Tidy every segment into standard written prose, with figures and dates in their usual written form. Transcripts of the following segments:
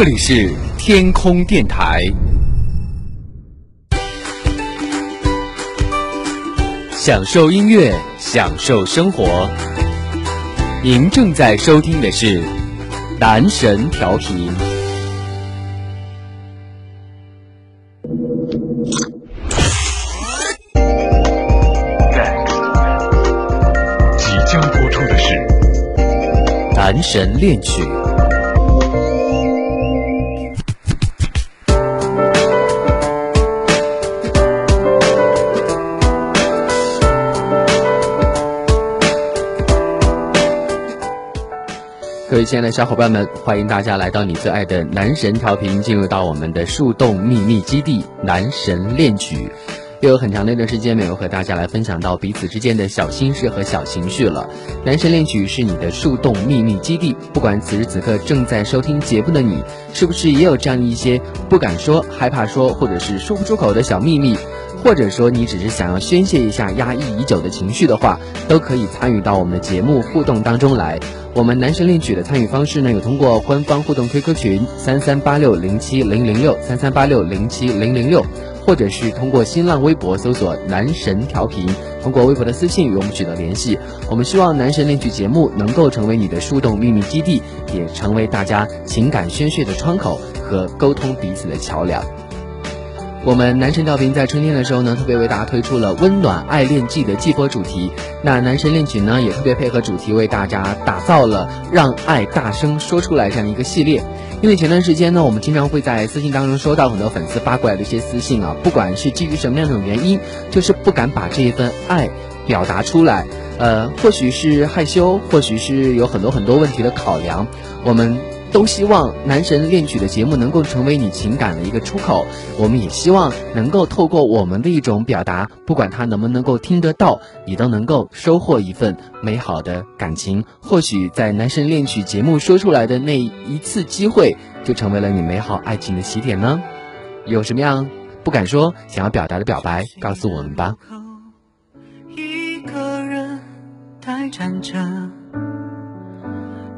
这里是天空电台，享受音乐，享受生活。您正在收听的是男神调频。即将播出的是男神恋曲。各位亲爱的小伙伴们，欢迎大家来到你最爱的男神调频，进入到我们的树洞秘密基地男神恋曲。又有很长的一段时间没有和大家来分享到彼此之间的小心事和小情绪了。男神恋曲是你的树洞秘密基地，不管此时此刻正在收听节目的你，是不是也有这样一些不敢说、害怕说，或者是说不出口的小秘密？或者说你只是想要宣泄一下压抑已久的情绪的话，都可以参与到我们的节目互动当中来。我们男神恋曲的参与方式呢，有通过官方互动 QQ 群33860700063386070006，或者是通过新浪微博搜索男神调频，通过微博的私信与我们取得联系。我们希望男神恋曲节目能够成为你的树洞秘密基地，也成为大家情感宣泄的窗口和沟通彼此的桥梁。我们男神调频在春天的时候呢，特别为大家推出了温暖爱恋季的季播主题。那男神恋曲呢，也特别配合主题为大家打造了让爱大声说出来这样一个系列。因为前段时间呢，我们经常会在私信当中收到很多粉丝发过来的一些私信啊，不管是基于什么样的原因，就是不敢把这一份爱表达出来，或许是害羞，或许是有很多问题的考量。我们都希望男神恋曲的节目能够成为你情感的一个出口，我们也希望能够透过我们的一种表达，不管他能不能够听得到，你都能够收获一份美好的感情。或许在男神恋曲节目说出来的那一次机会，就成为了你美好爱情的起点呢。有什么样不敢说想要表达的表白，告诉我们吧。一个人呆站着，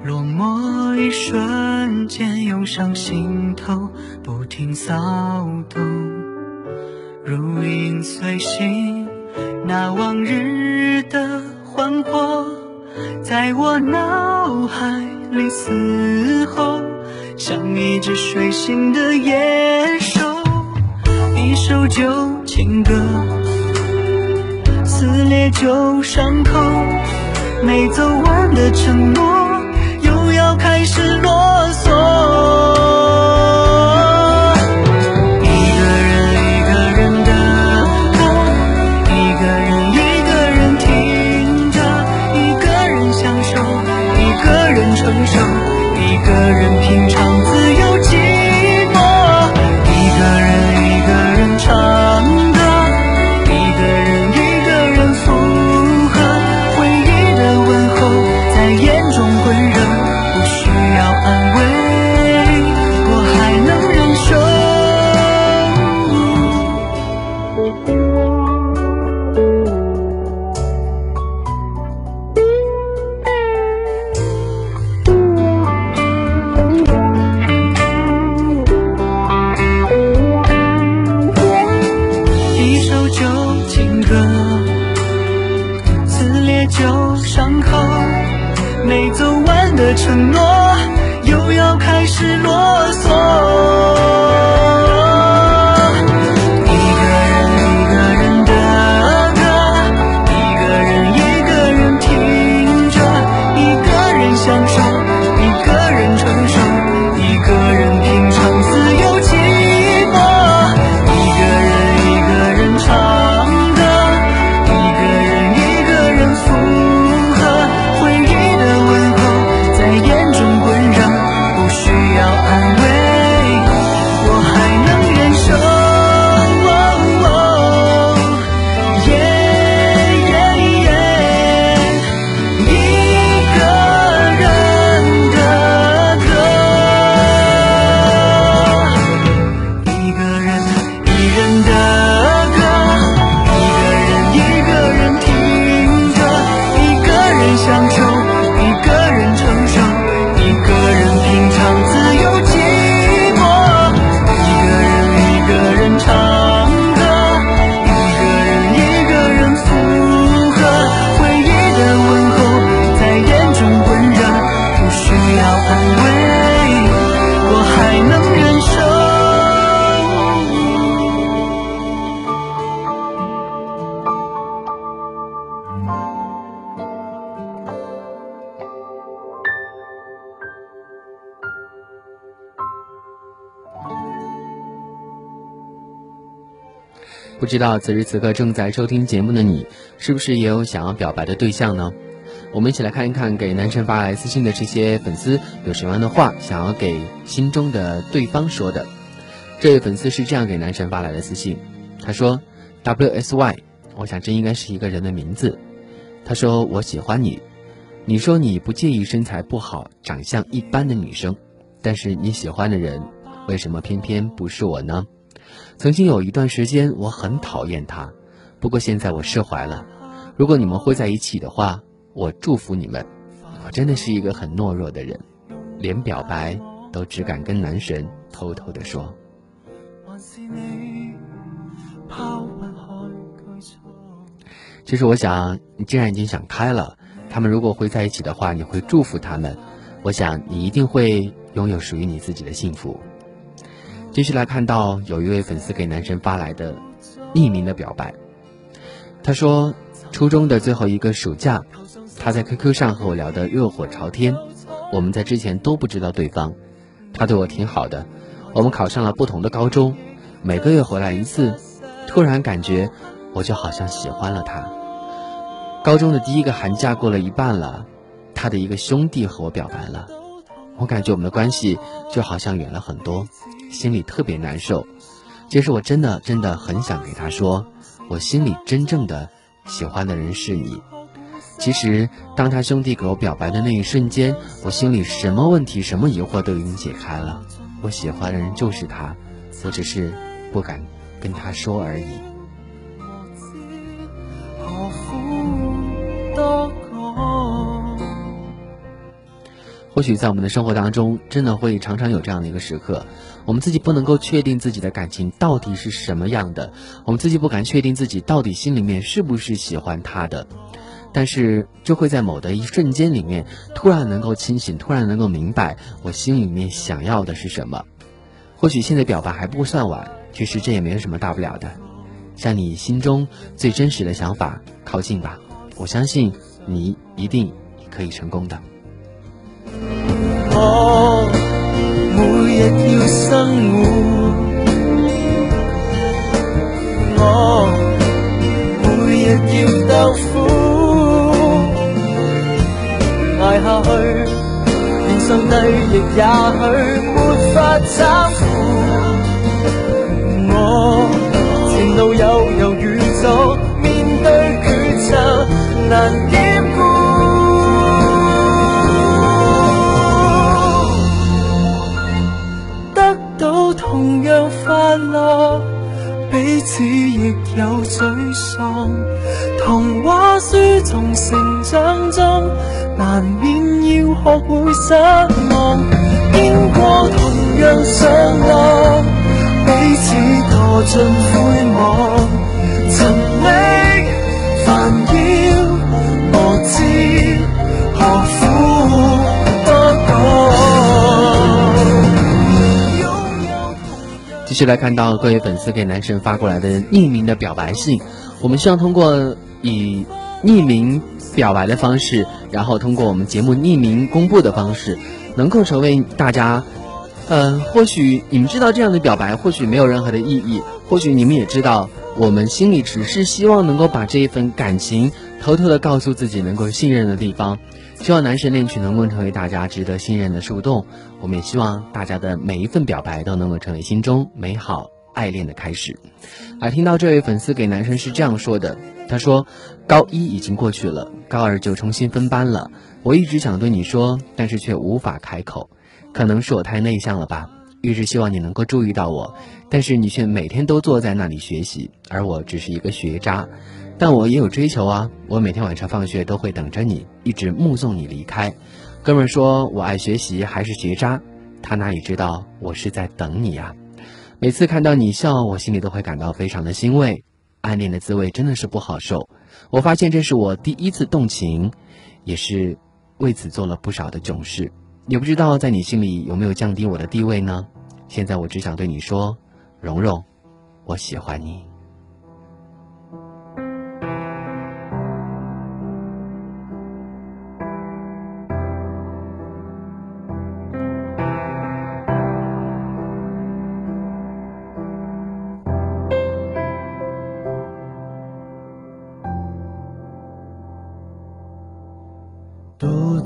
落寞一瞬间涌上心头，不停骚动，如影随形。那往日的幻惑，在我脑海里嘶吼，像一只睡醒的野兽，一首旧情歌，撕裂旧伤口，没走完的承诺开始啰嗦，一个人的歌，一个人听着，一个人享受，一个人承受，一个人品尝自由寂寞，一个人唱歌，一个人附和，回忆的问候在眼中滚热，安慰我还能忍受。一首旧情歌，撕裂旧伤口，没走完的承诺又要开始啰嗦，一个人的歌，一个人听着，一个人享受，一个人承受，一个人品尝自由寂寞，一个人唱歌，一个人附和，回忆的问候在眼中滚热，需要安慰我。不知道此时此刻正在收听节目的你，是不是也有想要表白的对象呢？我们一起来看一看给男神发来私信的这些粉丝有什么样的话想要给心中的对方说的。这位粉丝是这样给男神发来的私信，他说 WSY， 我想这应该是一个人的名字。他说我喜欢你，你说你不介意身材不好长相一般的女生，但是你喜欢的人为什么偏偏不是我呢？曾经有一段时间我很讨厌他，不过现在我释怀了，如果你们会在一起的话，我祝福你们。我真的是一个很懦弱的人，连表白都只敢跟男神偷偷的说。其实我想你既然已经想开了，他们如果会在一起的话，你会祝福他们，我想你一定会拥有属于你自己的幸福。继续来看到有一位粉丝给男神发来的匿名的表白，他说初中的最后一个暑假，他在 QQ 上和我聊得热火朝天，我们在之前都不知道对方，他对我挺好的，我们考上了不同的高中，每个月回来一次，突然感觉我就好像喜欢了他。高中的第一个寒假过了一半了，他的一个兄弟和我表白了，我感觉我们的关系就好像远了很多，心里特别难受。其实我真的很想给他说，我心里真正的喜欢的人是你。其实当他兄弟给我表白的那一瞬间，我心里什么问题什么疑惑都已经解开了，我喜欢的人就是他，我只是不敢跟他说而已。或许在我们的生活当中，真的会常常有这样的一个时刻，我们自己不能够确定自己的感情到底是什么样的，我们自己不敢确定自己到底心里面是不是喜欢他的，但是就会在某的一瞬间里面突然能够清醒，突然能够明白我心里面想要的是什么。或许现在表白还不算晚，其实这也没有什么大不了的，向你心中最真实的想法靠近吧，我相信你一定可以成功的。我每日要生活，我每日要斗苦，捱下去，連上帝亦也許沒法攙扶。我前路有猶豫咗，面對抉擇難兼顧。同樣快樂，彼此亦有沮喪，童話書從成長中難免要學會失望，經過同樣上落，彼此墮進灰網，尋覓煩擾，無知何苦继续来看到各位粉丝给男神发过来的匿名的表白信，我们希望通过以匿名表白的方式，然后通过我们节目匿名公布的方式，能够成为大家或许你们知道这样的表白或许没有任何的意义，或许你们也知道我们心里只是希望能够把这一份感情偷偷的告诉自己能够信任的地方。希望男神恋曲能够成为大家值得信任的树洞，我们也希望大家的每一份表白都能够成为心中美好爱恋的开始。而听到这位粉丝给男神是这样说的，他说高一已经过去了，高二就重新分班了，我一直想对你说，但是却无法开口，可能是我太内向了吧，一直希望你能够注意到我，但是你却每天都坐在那里学习，而我只是一个学渣，但我也有追求啊，我每天晚上放学都会等着你，一直目送你离开。哥们说我爱学习还是学渣，他哪里知道我是在等你啊。每次看到你笑，我心里都会感到非常的欣慰，暗恋的滋味真的是不好受，我发现这是我第一次动情，也是为此做了不少的囧事，也不知道在你心里有没有降低我的地位呢？现在我只想对你说，蓉蓉，我喜欢你。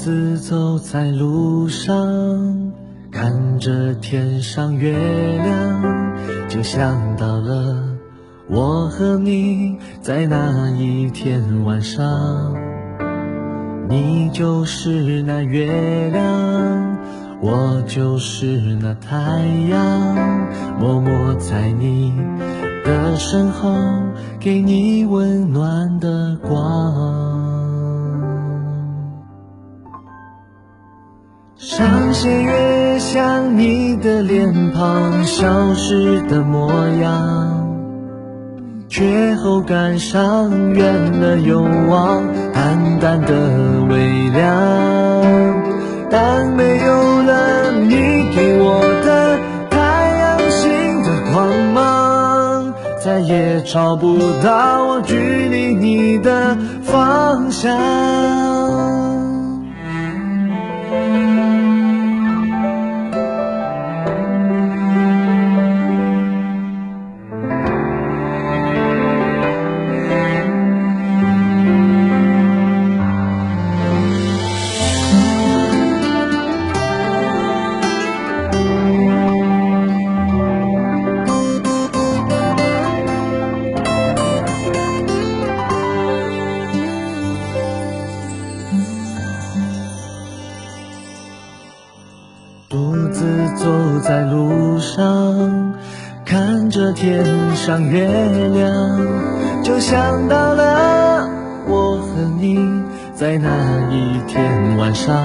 子走在路上，看着天上月亮，竟想到了我和你在那一天晚上。你就是那月亮，我就是那太阳，默默在你的身后，给你温暖的光。上弦月像你的脸庞，消失的模样，却后感伤，远了又望，淡淡的微凉。但没有了你给我的太阳星的光芒，再也找不到我距离你的方向。天上月亮，就想到了我和你在那一天晚上。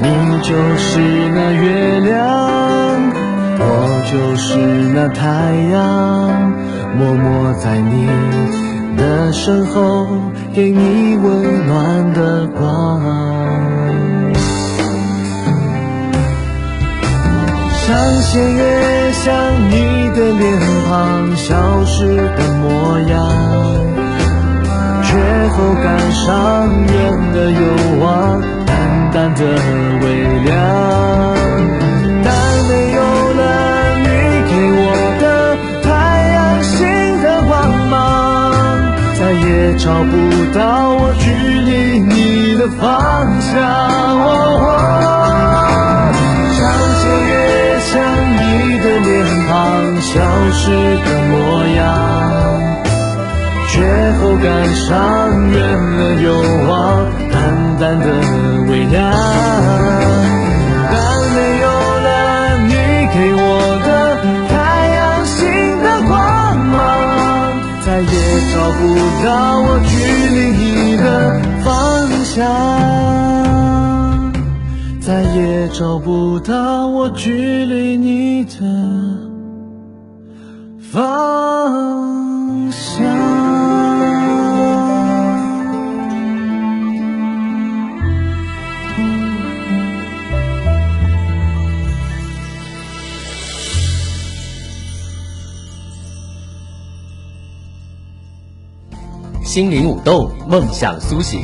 你就是那月亮，我就是那太阳，默默在你的身后，给你温暖的光。上弦月像你的脸庞，消失的模样，却后感伤，远了又望，淡淡的微凉。但没有了你给我的太阳星的光芒，再也找不到我距离你的方向。上弦月像你的脸庞，消失的模样，却后感伤，远了又望，淡淡的微凉。但没有了你给我的太阳星的光芒，再也找不到我距离你的方向。再也找不到我距离你的方向。心灵舞动，梦想苏醒。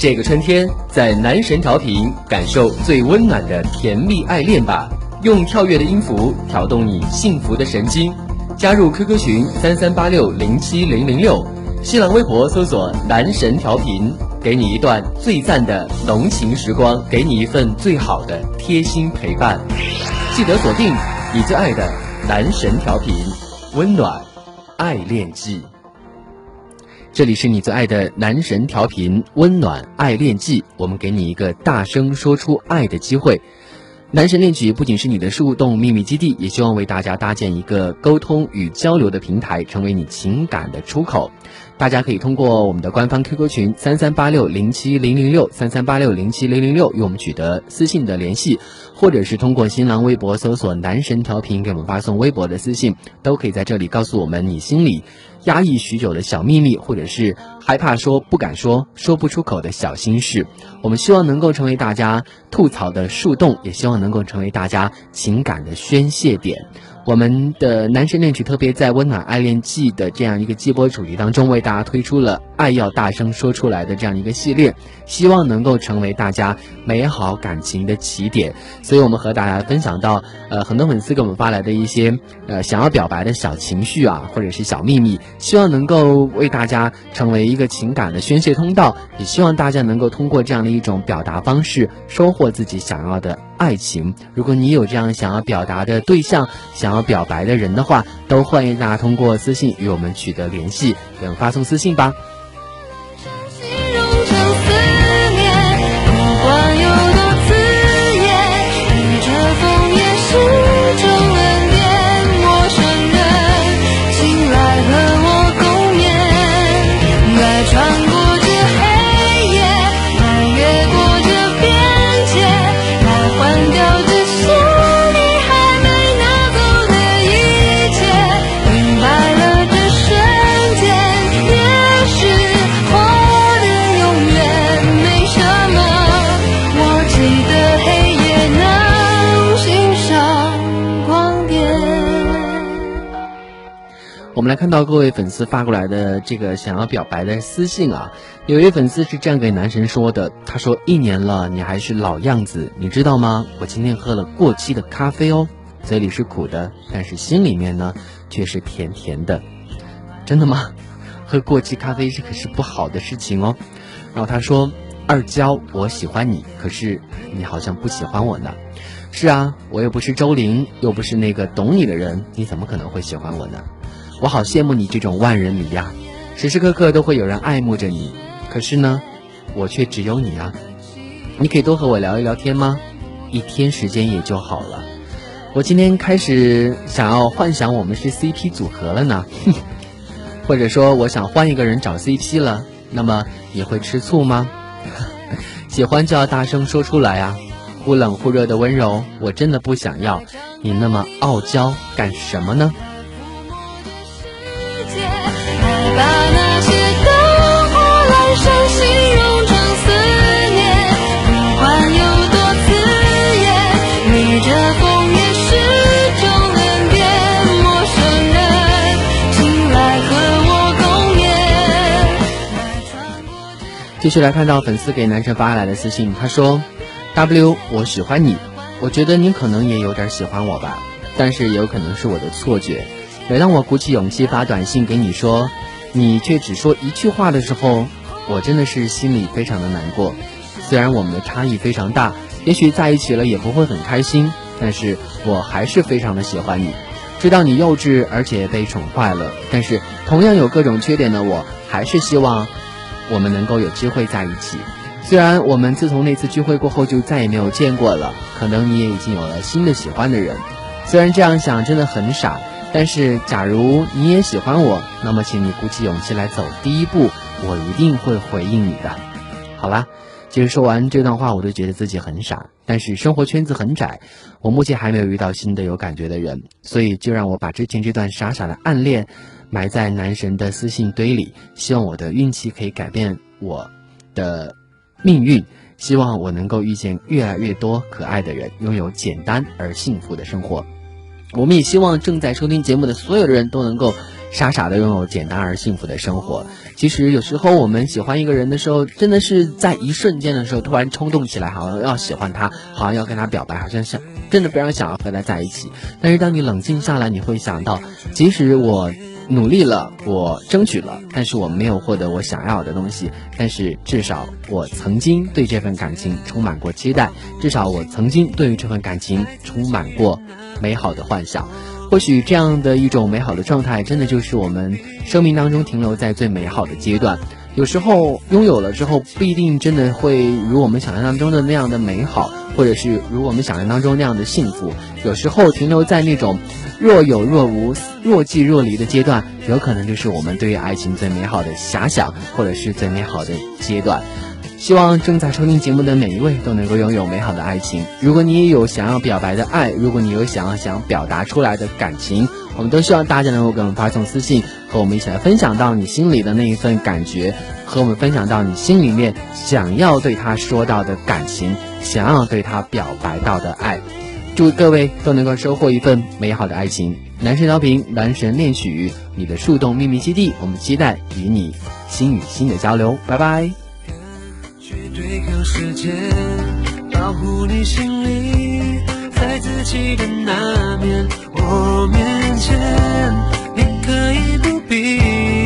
这个春天，在男神调频感受最温暖的甜蜜爱恋吧，用跳跃的音符挑动你幸福的神经。加入 QQ 群33860706，新浪微博搜索男神调频，给你一段最赞的浓情时光，给你一份最好的贴心陪伴。记得锁定你最爱的男神调频，温暖爱恋季。这里是你最爱的男神调频，温暖爱恋季，我们给你一个大声说出爱的机会。男神恋曲不仅是你的树洞秘密基地，也希望为大家搭建一个沟通与交流的平台，成为你情感的出口。大家可以通过我们的官方 QQ 群33860706 33860706与我们取得私信的联系，或者是通过新浪微博搜索男神调频给我们发送微博的私信，都可以在这里告诉我们你心里压抑许久的小秘密，或者是害怕说不敢说说不出口的小心事。我们希望能够成为大家吐槽的树洞，也希望能够成为大家情感的宣泄点。我们的男神恋曲特别在温暖爱恋季的这样一个季播主题当中，为大家推出了爱要大声说出来的这样一个系列，希望能够成为大家美好感情的起点。所以我们和大家分享到很多粉丝给我们发来的一些想要表白的小情绪啊，或者是小秘密，希望能够为大家成为一个情感的宣泄通道，也希望大家能够通过这样的一种表达方式收获自己想要的爱情。如果你有这样想要表达的对象，想要表白的人的话，都欢迎大家通过私信与我们取得联系，给我们发送私信吧。我们来看到各位粉丝发过来的这个想要表白的私信啊，有一位粉丝是这样给男神说的，他说：“1年了，你还是老样子，你知道吗？我今天喝了过期的咖啡哦，嘴里是苦的，但是心里面呢却是甜甜的。”真的吗？喝过期咖啡这可是不好的事情哦。然后他说：“二娇，我喜欢你，可是你好像不喜欢我呢。”是啊，我又不是周玲，又不是那个懂你的人，你怎么可能会喜欢我呢？我好羡慕你这种万人迷呀，时时刻刻都会有人爱慕着你，可是呢，我却只有你啊。你可以多和我聊一聊天吗？1天时间也就好了。我今天开始想要幻想我们是 CP 组合了呢，或者说我想换一个人找 CP 了。那么你会吃醋吗？喜欢就要大声说出来啊，忽冷忽热的温柔我真的不想要，你那么傲娇干什么呢？继续来看到粉丝给男神发来的私信，他说 ：“W， 我喜欢你，我觉得你可能也有点喜欢我吧，但是也有可能是我的错觉。每当我鼓起勇气发短信给你说，你却只说1句话的时候，我真的是心里非常的难过。虽然我们的差异非常大，也许在一起了也不会很开心，但是我还是非常的喜欢你。知道你幼稚而且被宠坏了，但是同样有各种缺点的我，还是希望我们能够有机会在一起。虽然我们自从那次聚会过后就再也没有见过了，可能你也已经有了新的喜欢的人。虽然这样想真的很傻，但是假如你也喜欢我，那么请你鼓起勇气来走第一步，我一定会回应你的。”好啦，其实说完这段话我都觉得自己很傻，但是生活圈子很窄，我目前还没有遇到新的有感觉的人，所以就让我把之前这段傻傻的暗恋埋在男神的私信堆里，希望我的运气可以改变我的命运，希望我能够遇见越来越多可爱的人，拥有简单而幸福的生活。我们也希望正在收听节目的所有的人都能够傻傻的拥有简单而幸福的生活。其实有时候我们喜欢一个人的时候，真的是在一瞬间的时候突然冲动起来，好像要喜欢他，好像要跟他表白，好像想真的非常想要和他在一起。但是当你冷静下来，你会想到，即使我努力了，我争取了，但是我没有获得我想要的东西，但是至少我曾经对这份感情充满过期待，至少我曾经对于这份感情充满过美好的幻想。或许这样的一种美好的状态，真的就是我们生命当中停留在最美好的阶段。有时候拥有了之后，不一定真的会如我们想象当中的那样的美好，或者是如我们想象当中那样的幸福。有时候停留在那种若有若无、若即若离的阶段，有可能就是我们对于爱情最美好的遐想，或者是最美好的阶段。希望正在收听节目的每一位都能够拥有美好的爱情。如果你也有想要表白的爱，如果你有想表达出来的感情，我们都希望大家能够给我们发送私信，和我们一起来分享到你心里的那一份感觉，和我们分享到你心里面想要对他说到的感情，想要对他表白到的爱。祝各位都能够收获一份美好的爱情。男神调频，男神恋曲，你的树洞秘密基地，我们期待与你心与心的交流。拜拜。去对抗时间，保护你心里在自己的那面，我面前你可以不必。